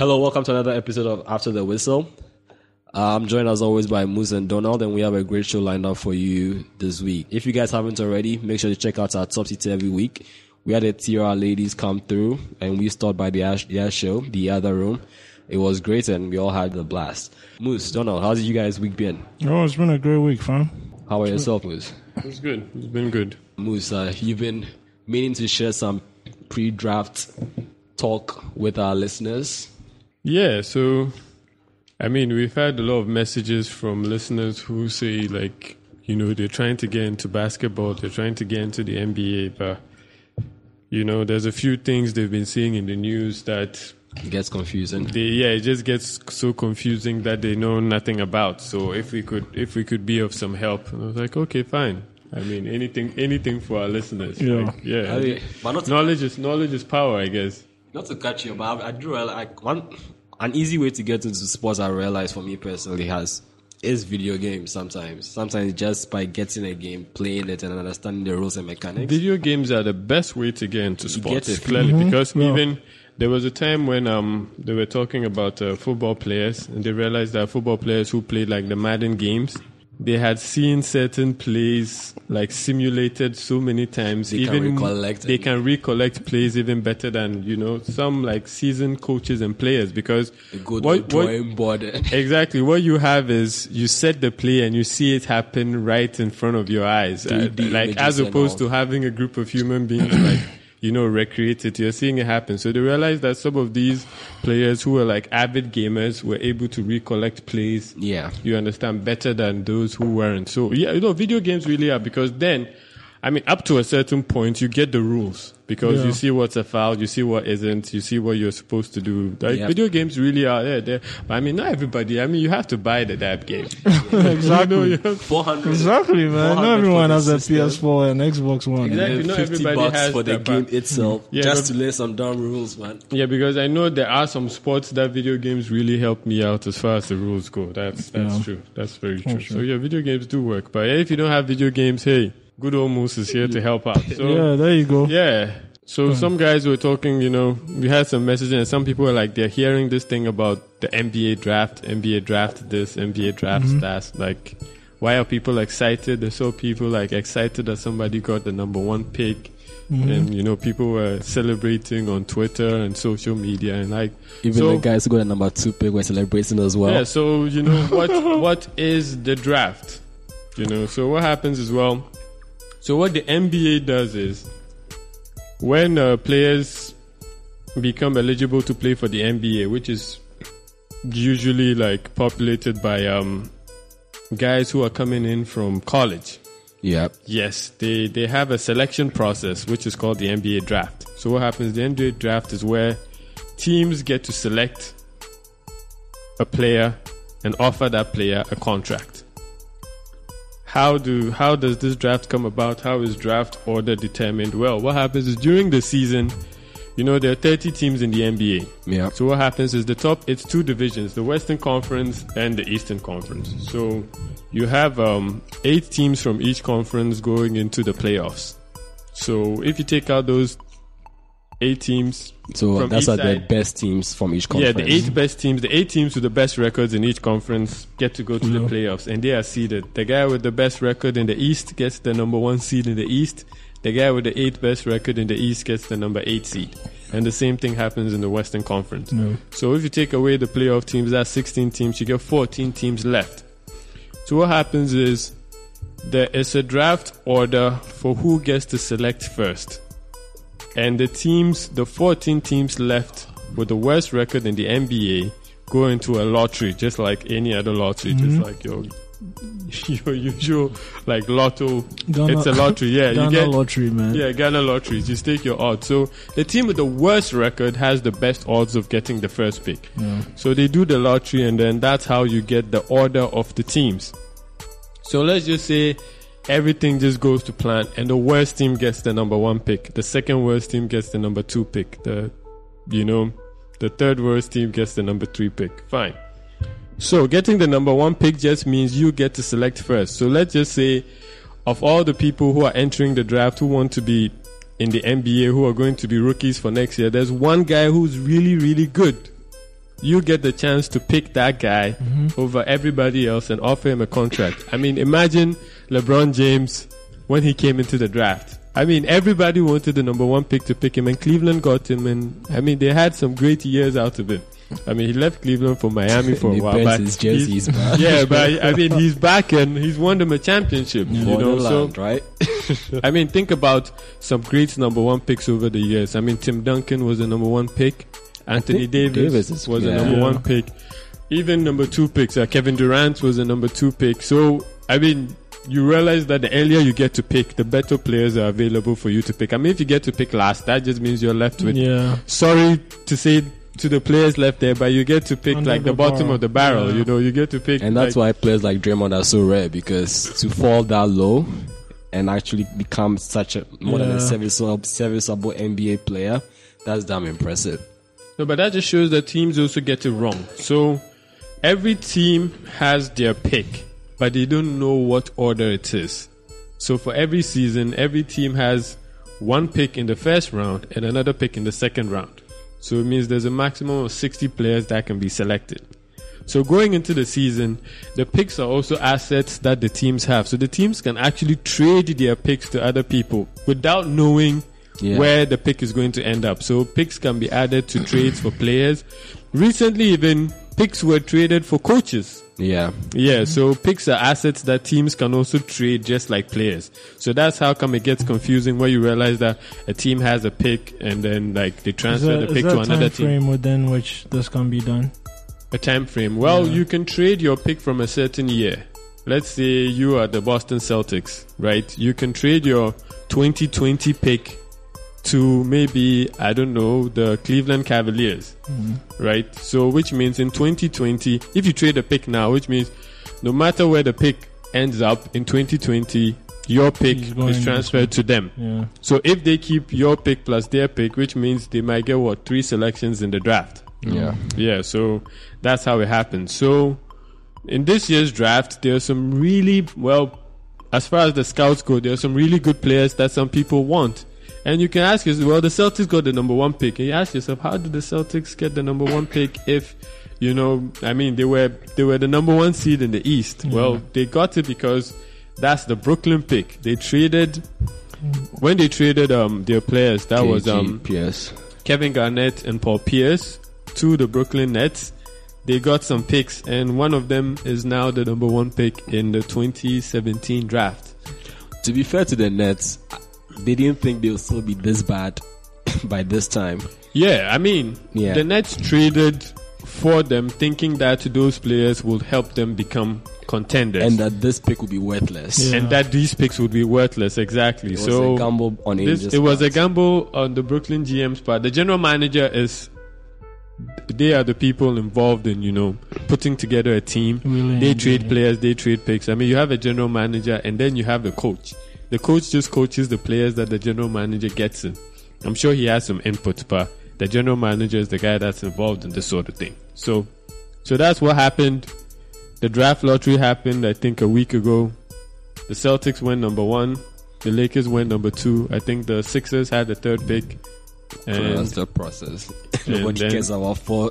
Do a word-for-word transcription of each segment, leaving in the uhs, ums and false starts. Hello, welcome to another episode of After the Whistle. Uh, I'm joined as always by Moose and Donald, and we have a great show lined up for you this week. If you guys haven't already, make sure to check out our top tier every week. We had a T R ladies come through, and we started by the ash- their show, The Other Room. It was great, and we all had the blast. Moose, Donald, how's you guys' week been? Oh, it's been a great week, fam. How about yourself, Moose? It's good. It's been good. Moose, uh, you've been meaning to share some pre-draft talk with our listeners. Yeah, so, I mean, we've had a lot of messages from listeners who say, like, you know, they're trying to get into basketball, they're trying to get into the N B A, but, you know, there's a few things they've been seeing in the news that... It gets confusing. They, yeah, it just gets so confusing that they know nothing about. So if we could if we could be of some help. And I was like, okay, fine. I mean, anything anything for our listeners. Yeah. Like, yeah. I mean, but not knowledge, is, knowledge is power, I guess. Not to catch you, but I, I do realize, like, one, an easy way to get into sports, I realize, for me personally, has is video games sometimes. Sometimes just by getting a game, playing it, and understanding the rules and mechanics. Video games are the best way to get into sports, get clearly, mm-hmm. because yeah. even... There was a time when um, they were talking about uh, football players, and they realized that football players who played like the Madden games, they had seen certain plays like simulated so many times. They even can recollect. They can recollect plays even better than, you know, some like seasoned coaches and players, because go to what, the drawing board. Exactly. What you have is you set the play and you see it happen right in front of your eyes, uh, like as opposed to having a group of human beings like. You know, recreate it. You're seeing it happen. So they realized that some of these players who were like avid gamers were able to recollect plays. Yeah. You understand, better than those who weren't. So, yeah, you know, video games really are, because then, I mean, up to a certain point, you get the rules, because yeah. you see what's a foul, you see what isn't, you see what you're supposed to do. Like, yeah. Video games really are there. there. But I mean, not everybody. I mean, you have to buy the dab game. Exactly. You know, exactly, man. Not everyone has a P S four and Xbox One. Exactly. Not everybody has for the that, game itself, yeah, just to learn some dumb rules, man. Yeah, because I know there are some sports that video games really help me out as far as the rules go. That's that's yeah. true. That's very true. Sure. So yeah, video games do work. But if you don't have video games, hey, good old Moose is here to help out. So, yeah, there you go. Yeah. So some guys were talking, you know, we had some messaging, and some people were like, they're hearing this thing about the N B A draft, N B A draft this, N B A draft mm-hmm. that. Like, why are people excited? They saw people like excited that somebody got the number one pick. Mm-hmm. And, you know, people were celebrating on Twitter and social media, and like even so, the guys who got the number two pick were celebrating as well. Yeah. So, you know, what what is the draft? You know, so what happens as well? So what the N B A does is, when uh, players become eligible to play for the N B A, which is usually like populated by um, guys who are coming in from college. Yep. Yes, they, they have a selection process, which is called the N B A draft. So what happens, the N B A draft is where teams get to select a player and offer that player a contract. How do how does this draft come about? How is draft order determined? Well, what happens is during the season, you know, there are thirty teams in the N B A. Yeah. So what happens is the top, it's two divisions, the Western Conference and the Eastern Conference. So you have um, eight teams from each conference going into the playoffs. So if you take out those eight teams, so from that's each side, the best teams from each conference. Yeah, the eight best teams, the eight teams with the best records in each conference get to go to yeah. the playoffs, and they are seeded. The guy with the best record in the East gets the number one seed in the East. The guy with the eighth best record in the East gets the number eight seed. And the same thing happens in the Western Conference. Yeah. So if you take away the playoff teams, that's sixteen teams. You get fourteen teams left. So what happens is there is a draft order for who gets to select first. And the teams, the fourteen teams left with the worst record in the N B A go into a lottery, just like any other lottery, mm-hmm. just like your your usual like lotto. Ghana, it's a lottery, yeah. Ghana you get lottery, man. Yeah, Ghana lotteries. You stake your odds. So the team with the worst record has the best odds of getting the first pick. Yeah. So they do the lottery, and then that's how you get the order of the teams. So let's just say everything just goes to plan, and the worst team gets the number one pick. The second worst team gets the number two pick. The, you know, the third worst team gets the number three pick. Fine. So getting the number one pick just means you get to select first. So let's just say, of all the people who are entering the draft who want to be in the N B A, who are going to be rookies for next year, there's one guy who's really, really good. you get the chance to pick that guy mm-hmm. over everybody else and offer him a contract. I mean, imagine LeBron James when he came into the draft. I mean, everybody wanted the number one pick to pick him, and Cleveland got him. And I mean, they had some great years out of him. I mean, he left Cleveland for Miami for a while. He burns his jerseys, man. Yeah, but I mean, he's back and he's won them a championship. You know, so right? I mean, think about some great number one picks over the years. I mean, Tim Duncan was the number one pick. Anthony Davis, Davis was yeah. a number one pick. Even number two picks, uh, Kevin Durant was a number two pick. So, I mean, you realize that the earlier you get to pick, the better players are available for you to pick. I mean, if you get to pick last, that just means you're left with, yeah. sorry to say to the players left there, but you get to pick under like the, the bottom bar. Of the barrel, yeah. you know, you get to pick. And that's like, why players like Draymond are so rare, because to fall that low and actually become such a more yeah. than a serviceable, serviceable N B A player, that's damn impressive. No, but that just shows that teams also get it wrong. So every team has their pick, but they don't know what order it is. So for every season, every team has one pick in the first round and another pick in the second round. So it means there's a maximum of sixty players that can be selected. So going into the season, the picks are also assets that the teams have. So the teams can actually trade their picks to other people without knowing Yeah. where the pick is going to end up. So picks can be added to trades for players. Recently, even picks were traded for coaches. Yeah. Yeah, so picks are assets that teams can also trade just like players. So that's how come it gets confusing where you realize that a team has a pick and then like they transfer that, the pick to another team. Is there a time frame within which this can be done? A time frame. Well, yeah. you can trade your pick from a certain year. Let's say you are the Boston Celtics, right? You can trade your twenty twenty pick to maybe, I don't know, the Cleveland Cavaliers, mm-hmm. right? So, which means in twenty twenty, if you trade a pick now, which means no matter where the pick ends up, in twenty twenty, your pick is transferred to them. Yeah. So, if they keep your pick plus their pick, which means they might get, what, three selections in the draft. Yeah. Yeah, so that's how it happens. So, in this year's draft, there are some really, well, as far as the scouts go, there are some really good players that some people want. And you can ask yourself, well, the Celtics got the number one pick. And you ask yourself, how did the Celtics get the number one pick if, you know, I mean, they were they were the number one seed in the East. Yeah. Well, they got it because that's the Brooklyn pick. They traded, when they traded um, their players, that K G was um, Pierce. Kevin Garnett and Paul Pierce to the Brooklyn Nets. They got some picks, and one of them is now the number one pick in the twenty seventeen draft. To be fair to the Nets, they didn't think they'll still be this bad by this time. Yeah, I mean, yeah. the Nets traded for them thinking that those players would help them become contenders. And that this pick would be worthless. Yeah. And that these picks would be worthless, exactly. It was so a gamble on this, It part. was a gamble on the Brooklyn G M's part. The general manager is... They are the people involved in, you know, putting together a team. Really? They trade players, they trade picks. I mean, you have a general manager and then you have the coach. The coach just coaches the players that the general manager gets in. I'm sure he has some input, but the general manager is the guy that's involved in this sort of thing. So so that's what happened. The draft lottery happened, I think, a week ago. The Celtics went number one. The Lakers went number two. I think the Sixers had the third pick. And that's the process. Nobody then, cares about four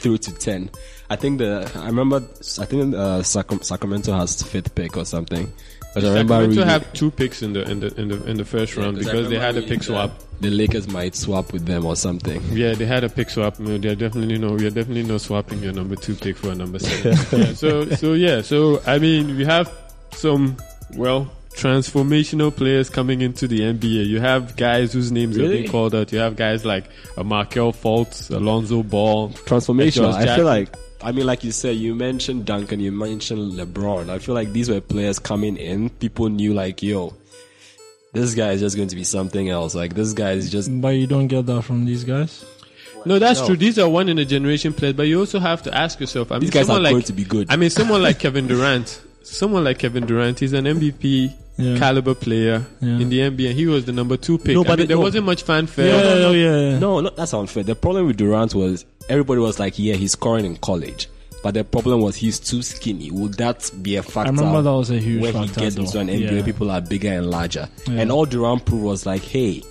through to ten. I think the I remember I think uh, Sac- Sacramento has fifth pick or something. But Sacramento have two picks in the in the in the, in the first yeah, round because they had a pick swap. The Lakers might swap with them or something. Yeah, they had a pick swap. I mean, they're definitely no, we are definitely not swapping your number two pick for a number seven. yeah, so so yeah, so I mean we have some well. transformational players coming into the N B A. You have guys whose names really? are being called out. You have guys like uh, Markelle Fultz, Lonzo Ball. Transformational. I feel like, I mean, like you said, you mentioned Duncan, you mentioned LeBron. I feel like these were players coming in. People knew like, yo, this guy is just going to be something else. Like this guy is just... But you don't get that from these guys? No, that's no. true. These are one in a generation players, but you also have to ask yourself, I mean, these guys are like, going to be good. I mean, someone like Kevin Durant... Someone like Kevin Durant is an M V P yeah. caliber player yeah. in the N B A. He was the number two pick. No, but I mean, there no. wasn't much fanfare. Yeah, no, no, yeah, yeah. no, no, that's unfair. The problem with Durant was everybody was like, yeah, he's scoring in college. But the problem was he's too skinny. Would that be a factor? I remember that was a huge when factor. When he gets into an N B A, yeah. people are bigger and larger. Yeah. And all Durant proved was like, hey,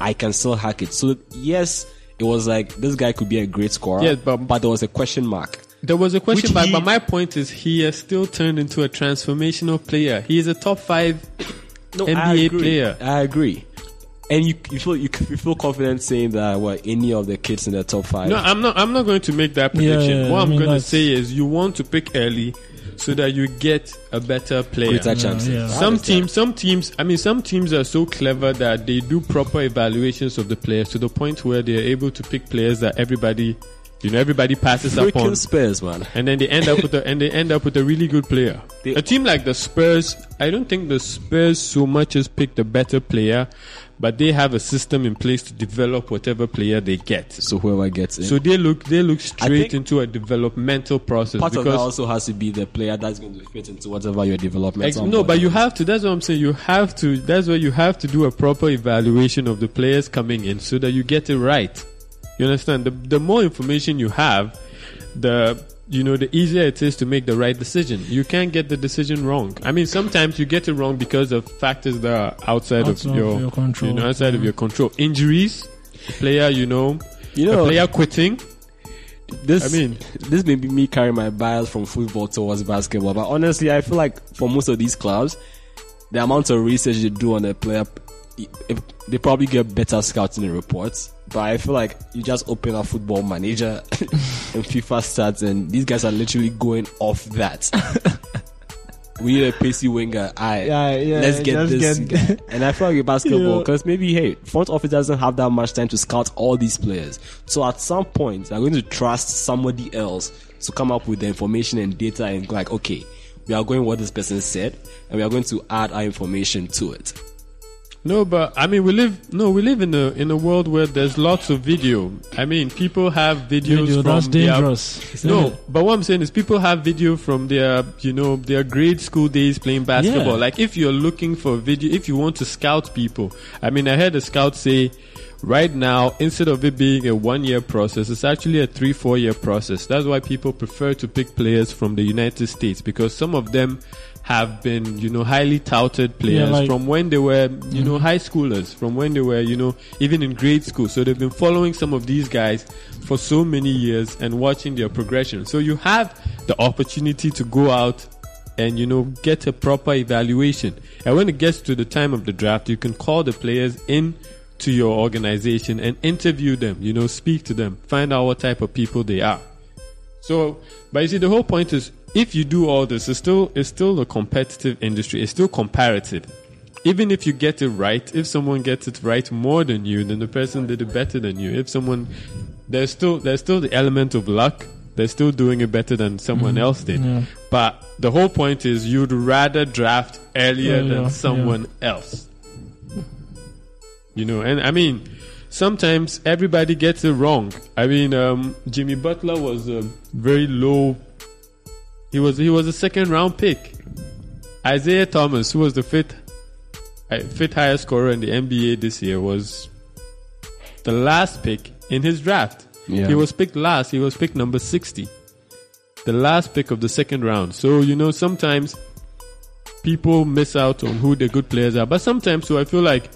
I can still hack it. So, yes, it was like this guy could be a great scorer, yes, but, but there was a question mark. There was a question mark, he, but my point is he has still turned into a transformational player. He is a top five no, N B A I agree. player. I agree. And you, you feel you, you feel confident saying that well, any of the kids in the top five. No, I'm not. I'm not going to make that prediction. Yeah, what I I'm mean, going to say is you want to pick early so that you get a better player. Yeah, yeah. Some teams, some teams. I mean, some teams are so clever that they do proper evaluations of the players to the point where they are able to pick players that everybody, you know, everybody passes freaking upon. Spurs, man. And then they end up with a, and they end up with a really good player. They, a team like the Spurs, I don't think the Spurs so much as picked a better player. But they have a system in place to develop whatever player they get. So whoever gets it. So they look they look straight into a developmental process. Part because of that also has to be the player that's going to fit into whatever your development. Ex- no, but you have to. That's what I'm saying. You have to. That's where you have to do a proper evaluation of the players coming in so that you get it right. You understand? The the more information you have, the you know the easier it is to make the right decision. You can't get the decision wrong. I mean, sometimes you get it wrong because of factors that are outside, outside of your, of your control. You know, outside yeah. of your control. Injuries, a player, you know, you know, a player quitting. This, I mean, this may be me carrying my bias from football towards basketball, but honestly, I feel like for most of these clubs, the amount of research they do on a player, they probably get better scouting reports. But I feel like you just open a Football Manager and FIFA starts, and these guys are literally going off that. We need a pacey winger. Right, yeah, yeah, let's get this get... guy. And I feel like with basketball, because yeah. maybe, hey, front office doesn't have that much time to scout all these players. So at some point, they're going to trust somebody else to come up with the information and data and go like, okay, we are going what this person said, and we are going to add our information to it. No, but I mean, we live. No, we live in a in a world where there's lots of video. I mean, people have videos video, from that's their, dangerous. No, it? But what I'm saying is, people have video from their, you know, their grade school days playing basketball. Yeah. Like, if you're looking for video, if you want to scout people, I mean, I heard a scout say, right now, instead of it being a one-year process, it's actually a three, four-year process. That's why people prefer to pick players from the United States, because some of them have been, you know, highly touted players yeah, like, from when they were, you yeah. know, high schoolers, from when they were, you know, even in grade school. So they've been following some of these guys for so many years and watching their progression. So you have the opportunity to go out and, you know, get a proper evaluation. And when it gets to the time of the draft, you can call the players in to your organization and interview them, you know, speak to them, find out what type of people they are. So, but you see, the whole point is, if you do all this, it's still it's still a competitive industry. It's still comparative. Even if you get it right, if someone gets it right more than you, then the person did it better than you. If someone, there's still there's still the element of luck. They're still doing it better than someone mm-hmm. else did. Yeah. But the whole point is, you'd rather draft earlier yeah, than yeah, someone yeah. else. You know, and I mean, sometimes everybody gets it wrong. I mean, um, Jimmy Butler was a very low. He was he was a second round pick. Isaiah Thomas, who was the fifth fifth highest scorer in the N B A this year, was the last pick in his draft. Yeah. He was picked last. He was picked number sixty, the last pick of the second round. So you know, sometimes people miss out on who the good players are. But sometimes, so I feel like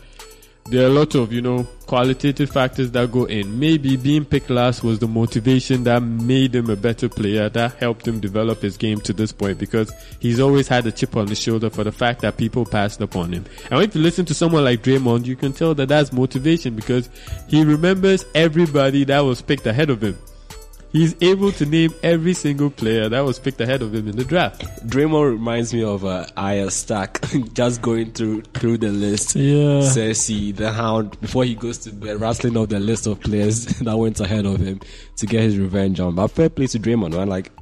there are a lot of, you know, qualitative factors that go in. Maybe being picked last was the motivation that made him a better player, that helped him develop his game to this point, because he's always had a chip on his shoulder for the fact that people passed upon him. And if you listen to someone like Draymond, you can tell that that's motivation, because he remembers everybody that was picked ahead of him. He's able to name every single player that was picked ahead of him in the draft. Draymond reminds me of uh, Aya Stark, just going through through the list. Yeah. Cersei, the Hound, before he goes to bed, rattling off the list of players that went ahead of him to get his revenge on. But fair play to Draymond, man. Like,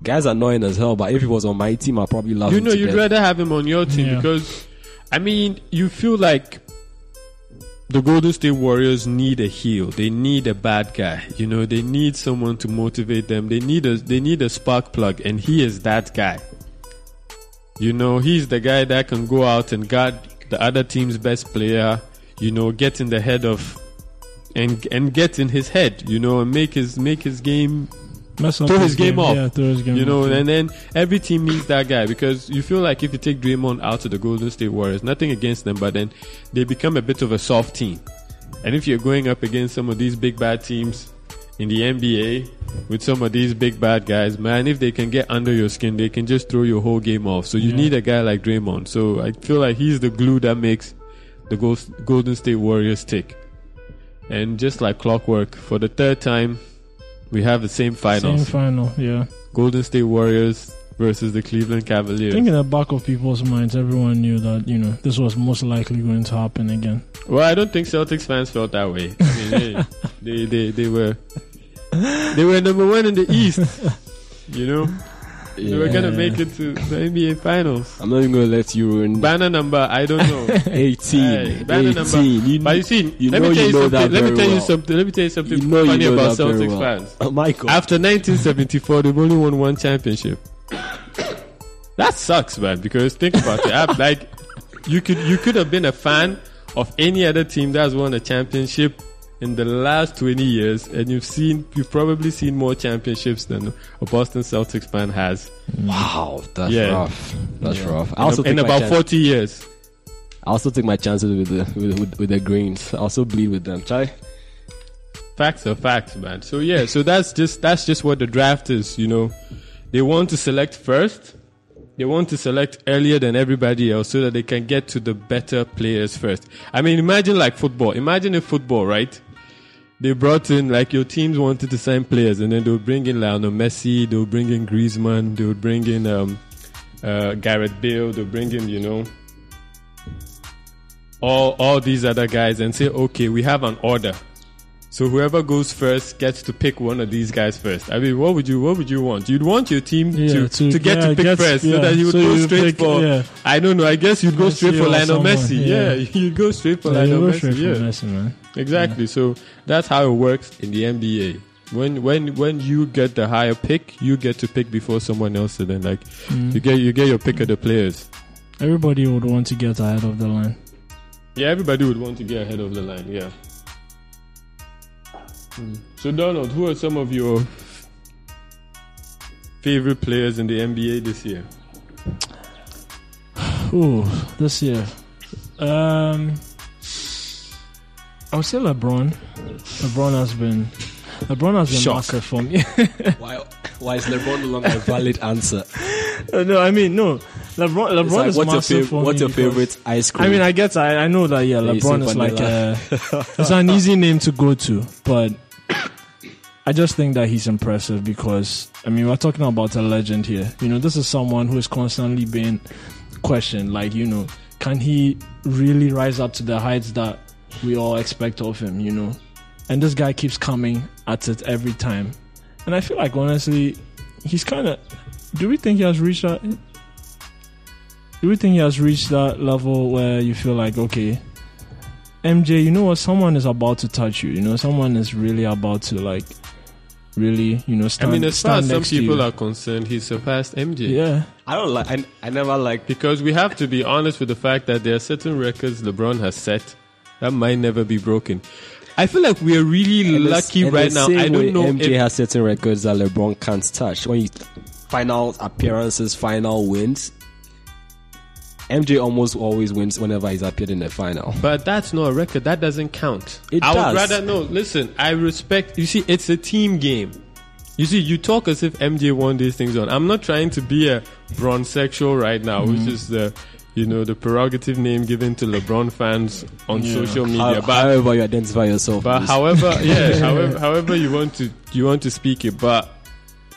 guys are annoying as hell, but if he was on my team, I'd probably love you him. You know, you'd death. rather have him on your team yeah. because, I mean, you feel like the Golden State Warriors need a heel. They need a bad guy. You know, they need someone to motivate them. They need a they need a spark plug, and he is that guy. You know, he's the guy that can go out and guard the other team's best player. You know, get in the head of and and get in his head. You know, and make his make his game. Mess up throw his game, game off. Yeah, throw his game you know, off. And then every team needs that guy, because you feel like if you take Draymond out of the Golden State Warriors, nothing against them, but then they become a bit of a soft team. And if you're going up against some of these big bad teams in the N B A with some of these big bad guys, man, if they can get under your skin, they can just throw your whole game off. So you yeah. need a guy like Draymond. So I feel like he's the glue that makes the Golden State Warriors tick. And just like clockwork, for the third time, we have the same finals. Same final, yeah. Golden State Warriors versus the Cleveland Cavaliers. I think in the back of people's minds, everyone knew that, you know, this was most likely going to happen again. Well, I don't think Celtics fans felt that way. I mean, they, they, they, they were they were number one in the East, you know. Yeah. They were going to make it to the N B A Finals. I'm not even going to let you ruin... Banner number, I don't know. eighteen. Right. Banner eighteen. Number. You, but you see, you let, me you know let, me well. you something, let me tell you something you know funny you know about Celtics well. fans. Oh, Michael. After nineteen seventy-four, they've only won one championship. That sucks, man, because think about it. I, like, you could you could have been a fan of any other team that's won a championship in the last twenty years, and you've seen you've probably seen more championships than a Boston Celtics fan has. Wow, that's yeah. rough. That's yeah. rough. I also in, in about chance, forty years. I also take my chances with the with, with, with the Greens. I also bleed with them. Chai. Facts are facts, man. So yeah, so that's just that's just what the draft is, you know. They want to select first. They want to select earlier than everybody else so that they can get to the better players first. I mean, imagine like football. Imagine if football, right? They brought in, like, your teams wanted to sign players, and then they would bring in Lionel Messi, they would bring in Griezmann, they would bring in um, uh, Gareth Bale, they would bring in, you know, all all these other guys and say, okay, we have an order. So whoever goes first gets to pick one of these guys first. I mean, what would you what would you want? You'd want your team yeah, to, to to get yeah, to pick guess, first yeah. so that you would so go straight pick, for, yeah. I don't know, I guess you'd go Messi straight for Lionel someone. Messi. Yeah. yeah, you'd go straight for yeah, Lionel Messi. Straight yeah. for Messi, man. Exactly. Yeah. So that's how it works in the N B A. When when when you get the higher pick, you get to pick before someone else, and then like mm. you get you get your pick of the players. Everybody would want to get ahead of the line. Yeah, everybody would want to get ahead of the line, yeah. So Donald, who are some of your favorite players in the N B A this year? Ooh, this year, um, I would say LeBron. LeBron has been, LeBron has been Shock. massive for me. why, why is LeBron no longer a valid answer? Uh, no, I mean no. LeBron, LeBron like, is what's massive your fav- for What's me your favorite ice cream? I mean, I guess I, I know that yeah, LeBron is like a, it's an easy name to go to, but I just think that he's impressive because I mean we're talking about a legend here. You know, this is someone who is constantly being questioned. Like, you know, can he really rise up to the heights that we all expect of him? You know, and this guy keeps coming at it every time, and I feel like honestly, he's kind of. Do we think he has reached that? Do we think he has reached that level where you feel like, okay, M J, you know what? Someone is about to touch you. You know, someone is really about to, like, really, you know, stand next to you. I mean, as far as some people are concerned, he surpassed M J. Yeah. I don't like, I, I never like. Because we have to be honest with the fact that there are certain records LeBron has set that might never be broken. I feel like we're really and lucky right now. I don't know. M J if, has certain records that LeBron can't touch. When you final appearances, final wins. M J almost always wins whenever he's appeared in the final. But that's not a record. That doesn't count. It I does. would rather no. Listen, I respect. You see, it's a team game. You see, you talk as if M J won these things on. I'm not trying to be a Bron sexual right now, mm-hmm. which is the, you know, the prerogative name given to LeBron fans on yeah. social media. How, but, however you identify yourself. But please. however, yeah, however, however you want to you want to speak it. But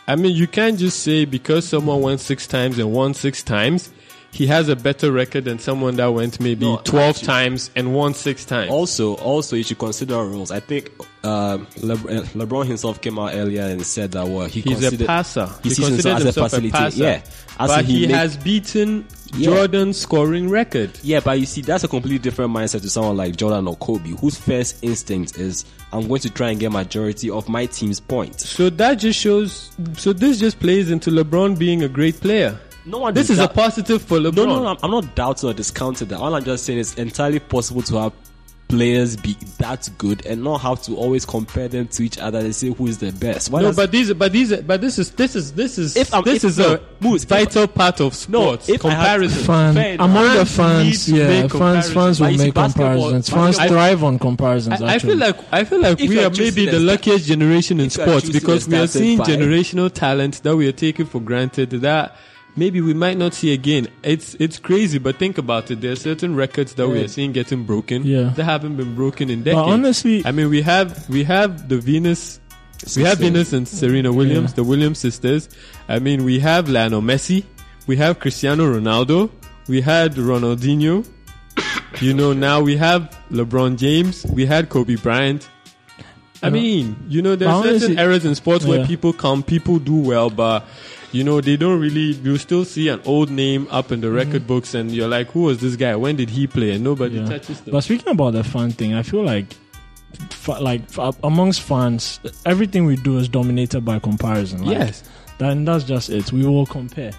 I mean, you can't just say because someone went six times and won six times. He has a better record than someone that went maybe no, twelve actually, times and won six times. Also, also you should consider rules. I think uh, LeBron, LeBron himself came out earlier and said that well, he he's a passer. He, he considers himself a, a passer. Yeah, as but he, he make, has beaten yeah. Jordan's scoring record. Yeah, but you see, that's a completely different mindset to someone like Jordan or Kobe, whose first instinct is I'm going to try and get majority of my team's points. So that just shows. So this just plays into LeBron being a great player. No one this is doubt- a positive for LeBron. No, no, no, I'm not doubting or discounting that. All I'm just saying is entirely possible to have players be that good and not have to always compare them to each other and say who is the best. Why no, but these, but these, but this is this is this is if this if, is no, a moves, vital if, part of sports. No, comparison fan, among fans the fans, yeah, fans, fans will make comparisons. Fans thrive on comparisons. I, I feel like I feel like if we are maybe the luckiest generation in sports because we are seeing generational talent that we are taking for granted that maybe we might not see again. It's it's crazy, but think about it. There are certain records that yeah. we are seeing getting broken yeah. that haven't been broken in decades. But honestly, I mean, we have we have the Venus, sister. we have Venus and Serena Williams, yeah. the Williams sisters. I mean, we have Lionel Messi, we have Cristiano Ronaldo, we had Ronaldinho. You know, now we have LeBron James, we had Kobe Bryant. I mean, you know, there's certain honestly, eras in sports yeah. where people come, people do well, but you know, they don't really, you still see an old name up in the record mm-hmm. books and you're like, who was this guy? When did he play? And nobody yeah. touches them. But speaking about the fan thing, I feel like, like amongst fans, everything we do is dominated by comparison. Like, yes. That, and that's just it. We will compare.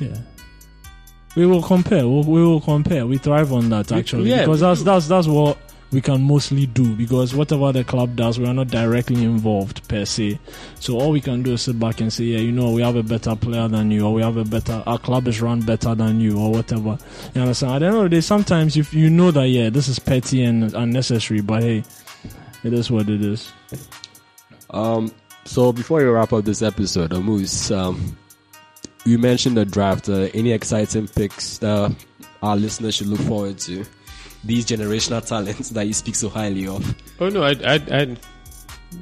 Yeah. We will compare. We'll, we will compare. We thrive on that actually. Yeah, because that's, that's, that's what we can mostly do, because whatever the club does, we are not directly involved per se. So all we can do is sit back and say, yeah, you know, we have a better player than you, or we have a better, our club is run better than you, or whatever. You understand? At the end of the day, sometimes if you know that, yeah, this is petty and unnecessary, but hey, it is what it is. Um. So before we wrap up this episode, Amoose, um, you mentioned the draft. Uh, any exciting picks that our listeners should look forward to? These generational talents that you speak so highly of. Oh no, I, I, I,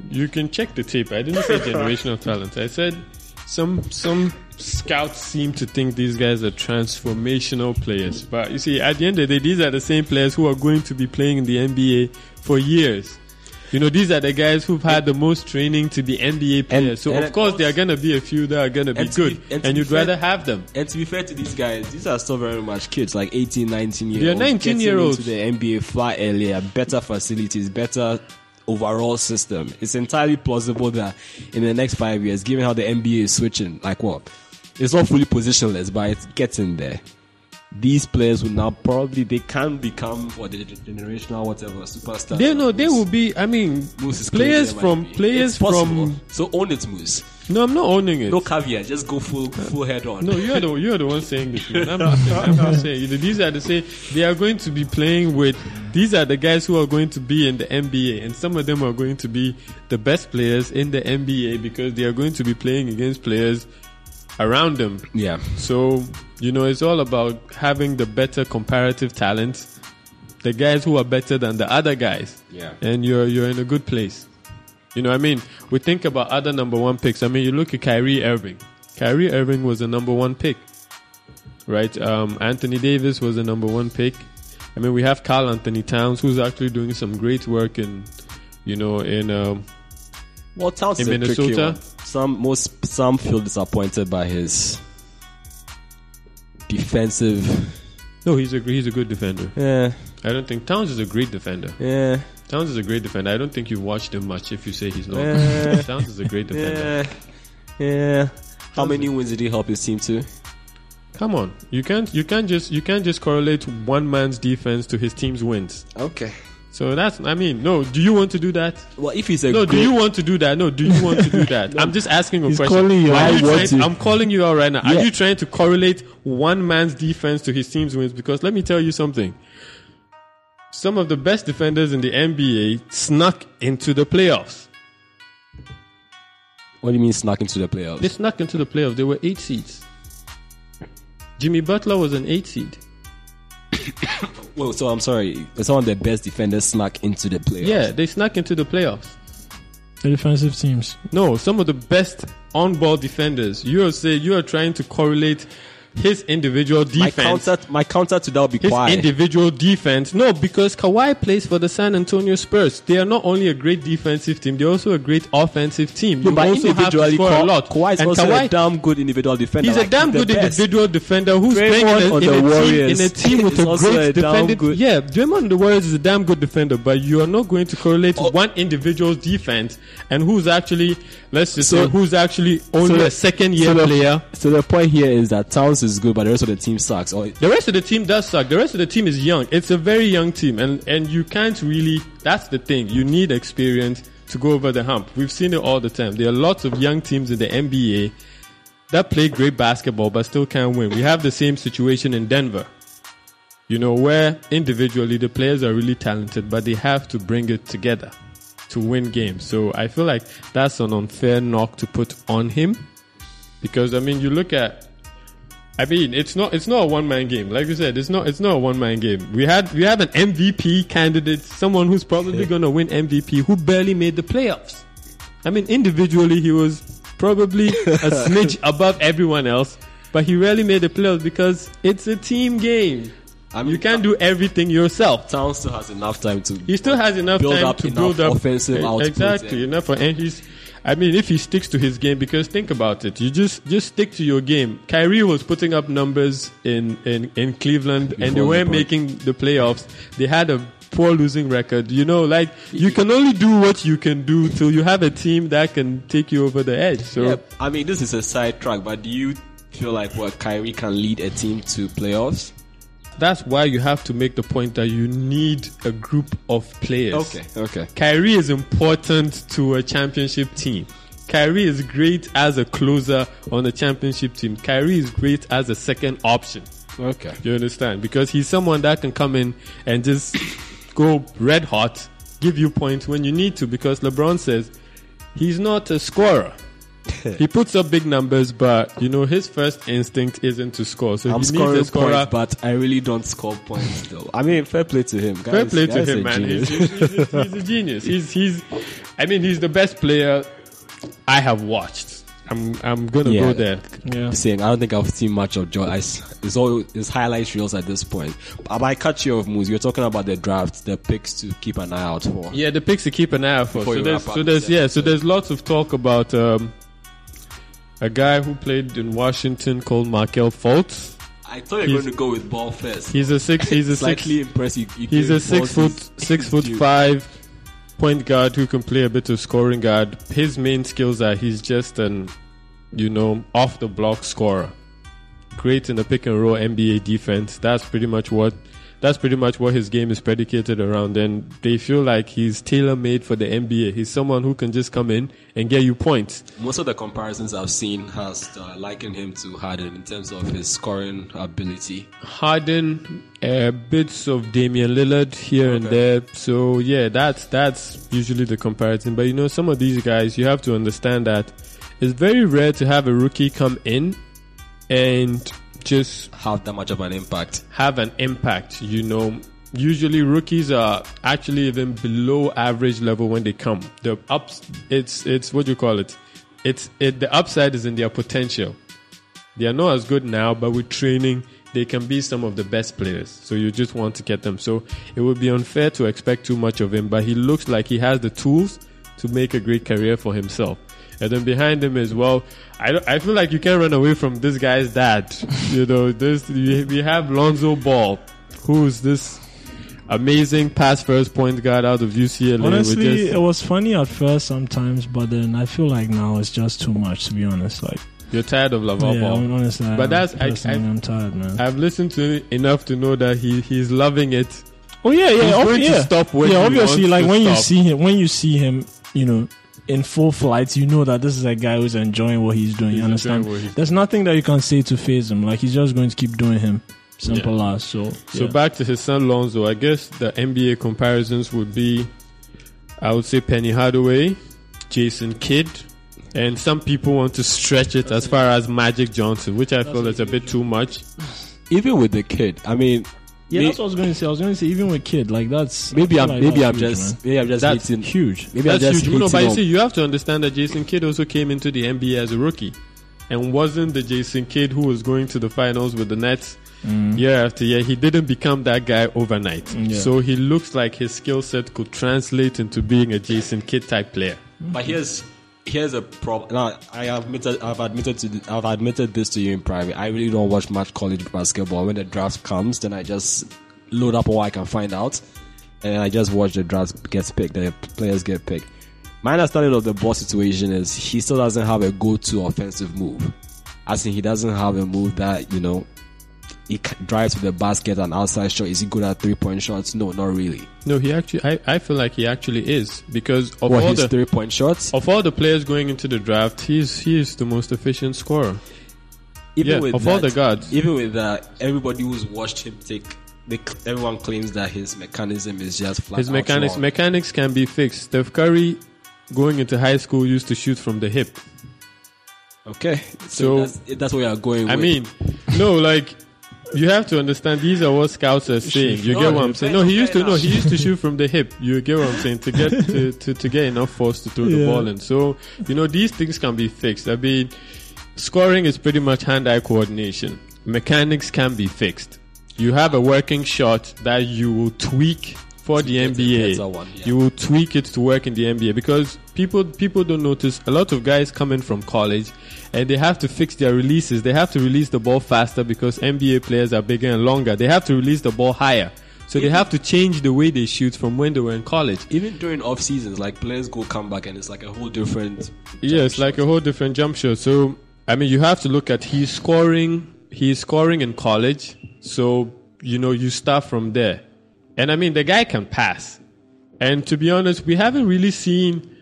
you can check the tape. I didn't say generational talents. I said some some scouts seem to think these guys are transformational players. But you see, at the end of the day, these are the same players who are going to be playing in the N B A for years. You know, these are the guys who've had the most training to be N B A players. And, so, and of course, course, there are going to be a few that are going to be good. Be, and, and you'd fair, rather have them. And to be fair to these guys, these are still very much kids, like eighteen, nineteen-year-olds. They're nineteen-year-olds. Getting into the N B A far earlier, better facilities, better overall system. It's entirely plausible that in the next five years, given how the N B A is switching, like what? Well, it's not fully positionless, but it's getting there. These players will now probably, they can become, for the generational whatever, superstars. They know, they will be, I mean, players from, players from... So own it, Moose. No, I'm not owning it. No caveat, just go full full head on. No, you're the, you're the one saying this. I'm not saying, I'm not saying. These are the same, they are going to be playing with, these are the guys who are going to be in the N B A, and some of them are going to be the best players in the N B A because they are going to be playing against players around them. Yeah. So, you know, it's all about having the better comparative talent, the guys who are better than the other guys. Yeah. And you're you're in a good place. You know, I mean, we think about other number one picks. I mean, you look at Kyrie Irving. Kyrie Irving was a number one pick, right? Um, Anthony Davis was a number one pick. I mean, we have Karl Anthony Towns, who's actually doing some great work in, you know, in um, well, Towns in Minnesota. Some most some feel disappointed by his defensive. No, he's a he's a good defender. Yeah, I don't think Towns is a great defender. Yeah, Towns is a great defender. I don't think you've watched him much. If you say he's not, yeah. Towns is a great defender. Yeah, yeah. How Towns many wins did he help his team to? Come on, you can't you can't just you can't just correlate one man's defense to his team's wins. Okay. So that's, I mean, no, do you want to do that? Well, if he's a No, great... do you want to do that? No, do you want to do that? I'm just asking a he's question. Calling you out. You trying, to... I'm calling you out right now. Yeah. Are you trying to correlate one man's defense to his team's wins? Because let me tell you something. Some of the best defenders in the N B A snuck into the playoffs. What do you mean snuck into the playoffs? They snuck into the playoffs. They were eight seeds. Jimmy Butler was an eight seed. Well, so I'm sorry. Some of the best defenders snuck into the playoffs. Yeah, they snuck into the playoffs. The defensive teams. No, some of the best on-ball defenders. You are say you are trying to correlate his individual defense. My counter, my counter to that would be his Kawhi. Individual defense. No, because Kawhi plays for the San Antonio Spurs. They are not only a great defensive team, they're also a great offensive team. No, you but also have to score Ka- a lot. Kawhi is and also Kawhi, a damn good individual defender. He's like a damn good best. individual defender who's Draymond playing in a, in a team, in a team with a great defender. Yeah, Draymond on the Warriors is a damn good defender, but you are not going to correlate oh. one individual's defense and who's actually, let's just so, say, who's actually only so a second-year so player. So the point here is that Towns Suns is good, but the rest of the team sucks. Or the rest of the team does suck. The rest of the team is young. It's a very young team, and and you can't really. That's the thing. You need experience to go over the hump. We've seen it all the time. There are lots of young teams in the N B A that play great basketball but still can't win. We have the same situation in Denver. You know, where individually the players are really talented, but they have to bring it together to win games. So I feel like that's an unfair knock to put on him. Because, I mean, you look at... I mean, it's not it's not a one-man game. Like you said, it's not it's not a one-man game. We had we have an M V P candidate, someone who's probably yeah. going to win M V P, who barely made the playoffs. I mean, individually, he was probably a smidge above everyone else, but he rarely made the playoffs because it's a team game. I mean, you can't do everything yourself. Towns still has enough time to. He still has enough build time up to enough build up offensive output. Exactly, yeah. enough for and he's. I mean, if he sticks to his game, because think about it, you just just stick to your game. Kyrie was putting up numbers in in, in Cleveland, Before and they were making the playoffs. They had a poor losing record. You know, like you can only do what you can do till you have a team that can take you over the edge. So, yeah, I mean, this is a sidetrack, but do you feel like what Kyrie can lead a team to playoffs? That's why you have to make the point that you need a group of players. Okay, okay. Kyrie is important to a championship team. Kyrie is great as a closer on a championship team. Kyrie is great as a second option. Okay. You understand? Because he's someone that can come in and just go red hot, give you points when you need to, because LeBron says he's not a scorer. He puts up big numbers, but you know his first instinct isn't to score. So I'm he needs a scorer, points, but I really don't score points though. I mean, fair play to him. Guys, fair play to him, man. He's, he's, he's, he's a genius. He's he's. I mean, he's the best player I have watched. I'm I'm gonna yeah. go there. Yeah. Saying I don't think I've seen much of Joe. It's all his highlights reels at this point. But I catch you off, Moose. You're talking about the draft, the picks to keep an eye out for. Yeah, the picks to keep an eye out for. Before so there's so there's yeah, yeah so there's lots of talk about. Um, A guy who played in Washington called Markelle Fultz. I thought you were going to go with ball first. He's a six. He's a slightly six, impressive. You he's a six foot, six foot five point guard who can play a bit of scoring guard. His main skills are he's just an, you know, off the block scorer. Great in the pick and roll N B A defense. That's pretty much what. That's pretty much what his game is predicated around. And they feel like he's tailor-made for the N B A. He's someone who can just come in and get you points. Most of the comparisons I've seen has uh, likened him to Harden in terms of his scoring ability. Harden, uh, bits of Damian Lillard here okay. and there. So, yeah, that's that's usually the comparison. But, you know, some of these guys, you have to understand that it's very rare to have a rookie come in and... just have that much of an impact. Have an impact, you know. Usually rookies are actually even below average level when they come. The ups, it's it's what do you call it? It's it. The upside is in their potential. They are not as good now, but with training, they can be some of the best players. So you just want to get them. So it would be unfair to expect too much of him, but he looks like he has the tools to make a great career for himself. And then behind him as well, I, don't, I feel like you can't run away from this guy's dad. You know, this we have Lonzo Ball, who's this amazing pass-first point guard out of U C L A. Honestly, just, it was funny at first sometimes, but then I feel like now it's just too much, to be honest. Like you're tired of LaVar yeah, Ball. Yeah, honestly, but that's I, I, I'm tired, man. I've listened to it enough to know that he he's loving it. Oh yeah, yeah, he's ob- going yeah. to stop when yeah, obviously, he wants like to when stop. you see him, when you see him, you know. In full flights, you know that this is a guy who's enjoying what he's doing. He's you understand? There's nothing that you can say to phase him. Like he's just going to keep doing him. Simple yeah. as. So, yeah. so back to his son Lonzo. I guess the N B A comparisons would be, I would say Penny Hardaway, Jason Kidd, and some people want to stretch it as far as Magic Johnson, which I that's feel is a bit too much. Even with the kid, I mean. Yeah, maybe, that's what I was going to say. I was going to say even with kid, like that's maybe I'm like maybe I'm huge, just man. maybe I'm just that's hating, huge. Maybe that's I'm just huge. You know, but you see, you have to understand that Jason Kidd also came into the N B A as a rookie, and wasn't the Jason Kidd who was going to the finals with the Nets mm. year after year. He didn't become that guy overnight. Yeah. So he looks like his skill set could translate into being a Jason Kidd type player. But here's here's a problem. Now, I admitted I've admitted to I've admitted this to you in private. I really don't watch much college basketball. When the draft comes, then I just load up all I can find out, and I just watch the draft gets picked. The players get picked. My understanding of the Ball situation is he still doesn't have a go-to offensive move. As in, he doesn't have a move that, you know, he drives to the basket and outside shot. Is he good at three-point shots? No, not really. No, he actually, I, I feel like he actually is, because of well, all his the three-point shots. Of all the players going into the draft, he's he is the most efficient scorer. Even yeah, with of that, all the guards. Even with that, everybody who's watched him take, they, everyone claims that his mechanism is just flat. His mechanics wrong. mechanics can be fixed. Steph Curry, going into high school, used to shoot from the hip. Okay, so, so that's, that's where you are going. I with. mean, no, like. You have to understand, these are what scouts are saying. You no, get what I'm saying? No, he used to no, he used to shoot from the hip. You get what I'm saying? To get to, to, to get enough force to throw yeah. the ball in. So, you know, these things can be fixed. I mean, scoring is pretty much hand-eye coordination. Mechanics can be fixed. You have a working shot that you will tweak for the N B A. One, yeah. You will tweak it to work in the N B A, because people people don't notice. A lot of guys come in from college and they have to fix their releases. They have to release the ball faster because N B A players are bigger and longer. They have to release the ball higher. So even, they have to change the way they shoot from when they were in college. Even during off seasons, like, players go come back and it's like a whole different Yeah, it's shot. like a whole different jump shot. So, I mean, you have to look at he's scoring. He's scoring in college. So, you know, you start from there. And I mean, the guy can pass. And to be honest, we haven't really seen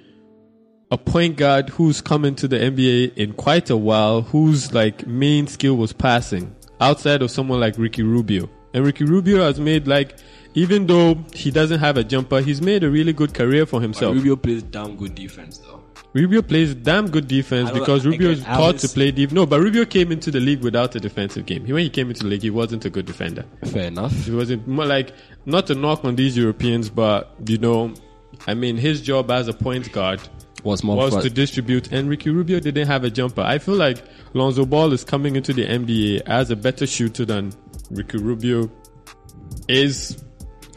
a point guard who's come into the N B A in quite a while whose, like, main skill was passing, outside of someone like Ricky Rubio. And Ricky Rubio has made, like, even though he doesn't have a jumper, he's made a really good career for himself. But Rubio plays damn good defense, though. Rubio plays damn good defense because Rubio is taught to play deep. No, but Rubio came into the league without a defensive game. When he came into the league, he wasn't a good defender. Fair enough. He wasn't, more like, not to knock on these Europeans, but, you know, I mean, his job as a point guard was more was fun. to distribute, and Ricky Rubio didn't have a jumper. I feel like Lonzo Ball is coming into the N B A as a better shooter than Ricky Rubio is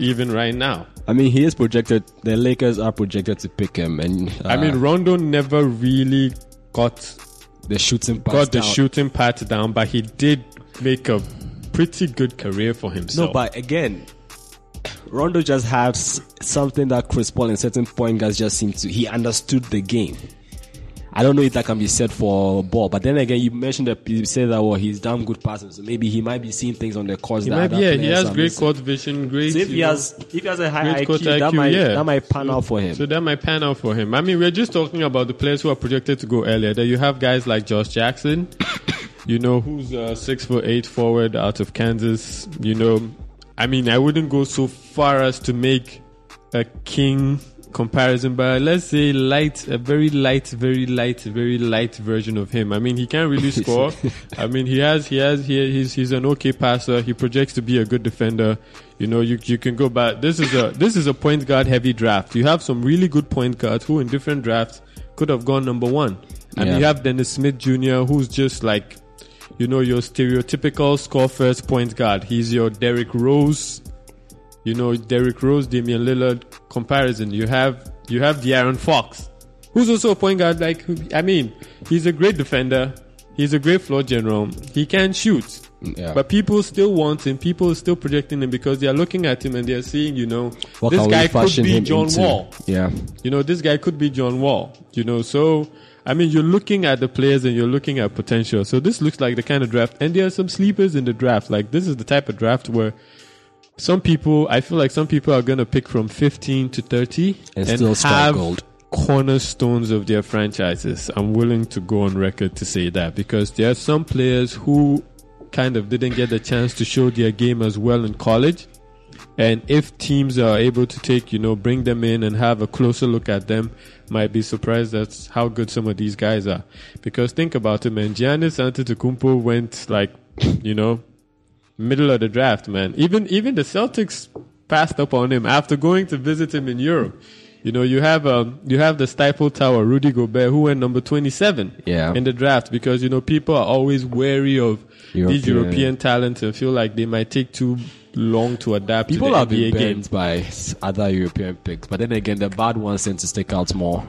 even right now. I mean, he is projected, the Lakers are projected to pick him. And uh, I mean, Rondo never really got the shooting part got the down. shooting part down, but he did make a pretty good career for himself. No, but again, Rondo just had something that Chris Paul and certain point guards just seem to, he understood the game. I don't know if that can be said for Ball, but then again, you mentioned that you said that well, he's damn good passing, so maybe he might be seeing things on the court. He that might, yeah, he has great court vision, great. So if he has, if he has a high I Q, I Q that might yeah. that might pan so, out for him. So that might pan out for him. I mean, we're just talking about the players who are projected to go earlier. That you have guys like Josh Jackson, you know, who's a six foot eight forward out of Kansas. You know, I mean, I wouldn't go so far as to make a king comparison, but let's say light, a very light, very light, very light version of him. I mean, he can't really score. I mean, he has, he has, he he's he's an okay passer. He projects to be a good defender. You know, you you can go back. This is a this is a point guard heavy draft. You have some really good point guards who, in different drafts, could have gone number one. And yeah. you have Dennis Smith Junior, who's just like, you know, your stereotypical score first point guard. He's your Derrick Rose. You know, Derrick Rose, Damian Lillard comparison. You have you have De'Aaron Fox, who's also a point guard. Like, I mean, he's a great defender. He's a great floor general. He can shoot. Yeah. But people still want him. People are still projecting him because they are looking at him and they are seeing, you know, what this guy could be John into? Wall. Yeah. You know, this guy could be John Wall. You know, so, I mean, you're looking at the players and you're looking at potential. So this looks like the kind of draft. And there are some sleepers in the draft. Like, this is the type of draft where some people, I feel like some people are going to pick from fifteen to thirty and, and still have gold. cornerstones of their franchises. I'm willing to go on record to say that, because there are some players who kind of didn't get the chance to show their game as well in college. And if teams are able to take, you know, bring them in and have a closer look at them, might be surprised at how good some of these guys are. Because think about it, man. Giannis Antetokounmpo went like, you know, middle of the draft, man. Even even the Celtics passed up on him after going to visit him in Europe. You know, you have um, you have the Stifle Tower, Rudy Gobert, who went number twenty-seven yeah. in the draft, because, you know, people are always wary of European. these European talents and feel like they might take too long to adapt people to the N B A game. People are being banned by other European picks, but then again, the bad ones tend to stick out more.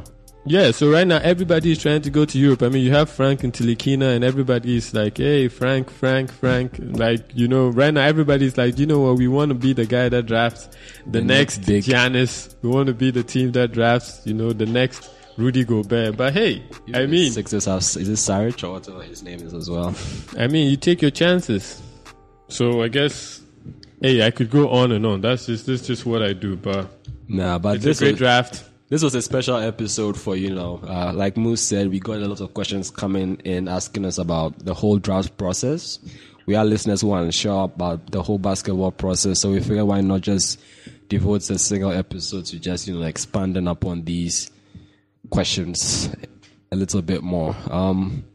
Yeah, so right now everybody is trying to go to Europe. I mean, you have Frank and Tilikina, and everybody is like, hey, Frank, Frank, Frank. Like, you know, right now everybody's like, you know what, we want to be the guy that drafts the, the next Giannis. We want to be the team that drafts, you know, the next Rudy Gobert. But hey, you know, I mean, Sixers have, is it Saric or whatever his name is as well? I mean, you take your chances. So I guess, hey, I could go on and on. That's just this just what I do. But nah, but it's this a great was, draft. This was a special episode for you know, uh, like Moose said, we got a lot of questions coming in asking us about the whole draft process. We are listeners who are unsure about the whole basketball process, so we figured why not just devote a single episode to just, you know, expanding upon these questions a little bit more. Um,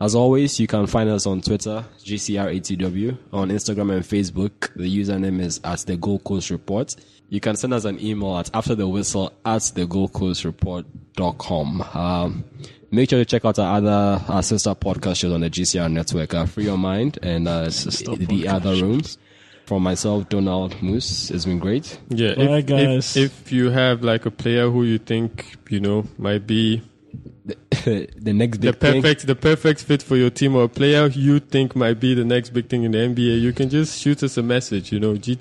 as always, you can find us on Twitter, G C R A T W, on Instagram and Facebook. The username is at the Gold Coast Report. You can send us an email at afterthewhistle at thegoldcoastreport.com. Um, Make sure to check out our other our sister podcast shows on the G C R network, uh, Free Your Mind and uh, The Other Rooms. From myself, Donald, Moose, it's been great. Yeah, if, right, guys. If, if you have like a player who you think, you know, might be the, the next big the perfect, thing. The perfect fit for your team, or a player you think might be the next big thing in the N B A, you can just shoot us a message, you know, G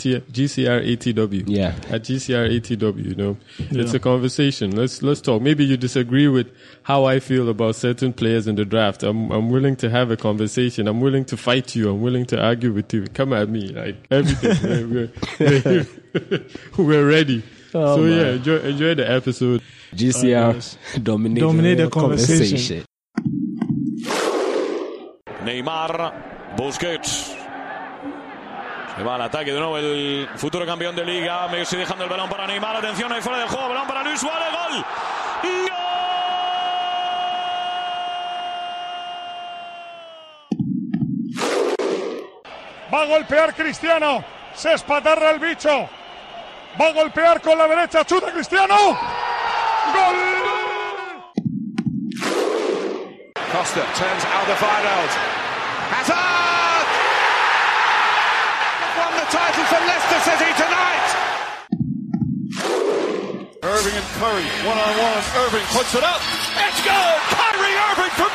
C R A T W. Yeah. At G C R A T W, you know. Yeah. It's a conversation. Let's let's talk. Maybe you disagree with how I feel about certain players in the draft. I'm I'm willing to have a conversation. I'm willing to fight you. I'm willing to argue with you. Come at me. Like everything. we're, we're, we're ready. Oh, so man. Yeah, enjoy, enjoy the episode. G C R, uh, yes. dominate, dominate the conversation. conversation. Neymar, Busquets. Se va al ataque de nuevo el futuro campeón de liga. Messi dejando el balón para Neymar. Atención, ahí fuera del juego. Balón para Luis Suárez. Gol. ¡Gol! Va a golpear Cristiano. Se espatarra el bicho. Va a golpear con la derecha, chuta Cristiano. Gol! Costa turns out the five out. Hazard! Won the title for Leicester City tonight. Irving and Curry, one on one. Irving puts it up. It's good. Kyrie Irving from